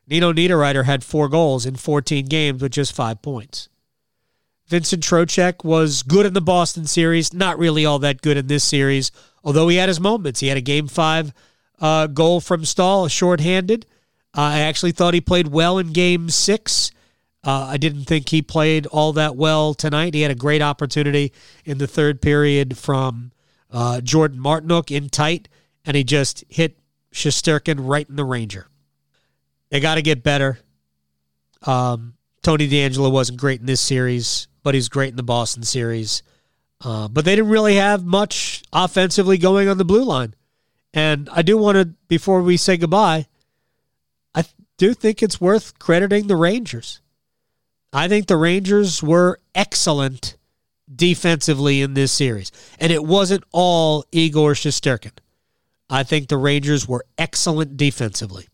Nino Niederreiter had four goals in fourteen games with just five points. Vincent Trocheck was good in the Boston series, not really all that good in this series, although he had his moments. He had a Game five uh, goal from Staal, shorthanded. Uh, I actually thought he played well in Game six. Uh, I didn't think he played all that well tonight. He had a great opportunity in the third period from uh, Jordan Martinook in tight, and he just hit Shesterkin right in the Ranger. They got to get better. Um, Tony DeAngelo wasn't great in this series, but he's great in the Boston series. Uh, but they didn't really have much offensively going on the blue line. And I do want to, before we say goodbye, I th- do think it's worth crediting the Rangers. I think the Rangers were excellent defensively in this series. And it wasn't all Igor Shesterkin. I think the Rangers were excellent defensively.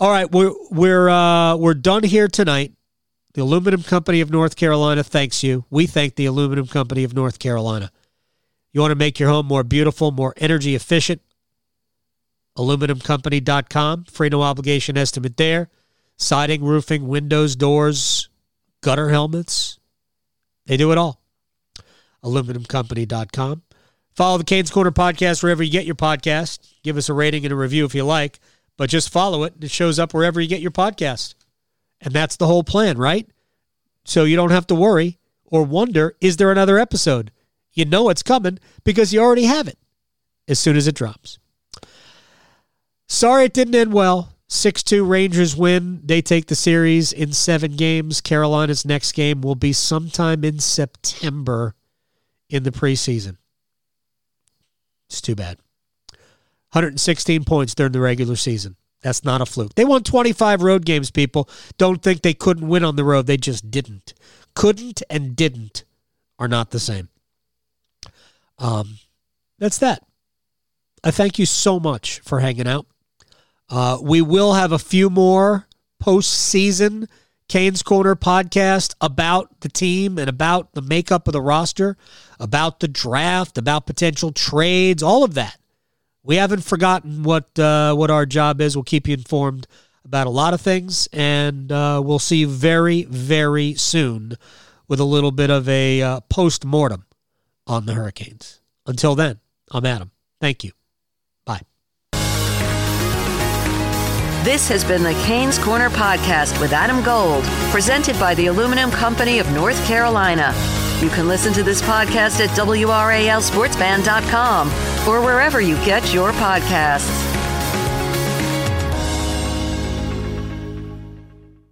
All right, we're we're uh, we're done here tonight. The Aluminum Company of North Carolina thanks you. We thank the Aluminum Company of North Carolina. You want to make your home more beautiful, more energy efficient? aluminum company dot com. Free no obligation estimate there. Siding, roofing, windows, doors, gutter helmets. They do it all. aluminum company dot com. Follow the Canes Corner podcast wherever you get your podcast. Give us a rating and a review if you like, but just follow it and it shows up wherever you get your podcast. And that's the whole plan, right? So you don't have to worry or wonder, is there another episode? You know it's coming because you already have it as soon as it drops. Sorry it didn't end well. six two Rangers win. They take the series in seven games. Carolina's next game will be sometime in September in the preseason. It's too bad. one hundred sixteen points during the regular season. That's not a fluke. They won twenty-five road games, people. Don't think they couldn't win on the road. They just didn't. Couldn't and didn't are not the same. Um, that's that. I thank you so much for hanging out. Uh, we will have a few more postseason Canes Corner podcast about the team and about the makeup of the roster, about the draft, about potential trades, all of that. We haven't forgotten what uh, what our job is. We'll keep you informed about a lot of things, and uh, we'll see you very, very soon with a little bit of a uh, post-mortem on the Hurricanes. Until then, I'm Adam. Thank you. This has been the Canes Corner Podcast with Adam Gold, presented by the Aluminum Company of North Carolina. You can listen to this podcast at W R A L sports band dot com or wherever you get your podcasts.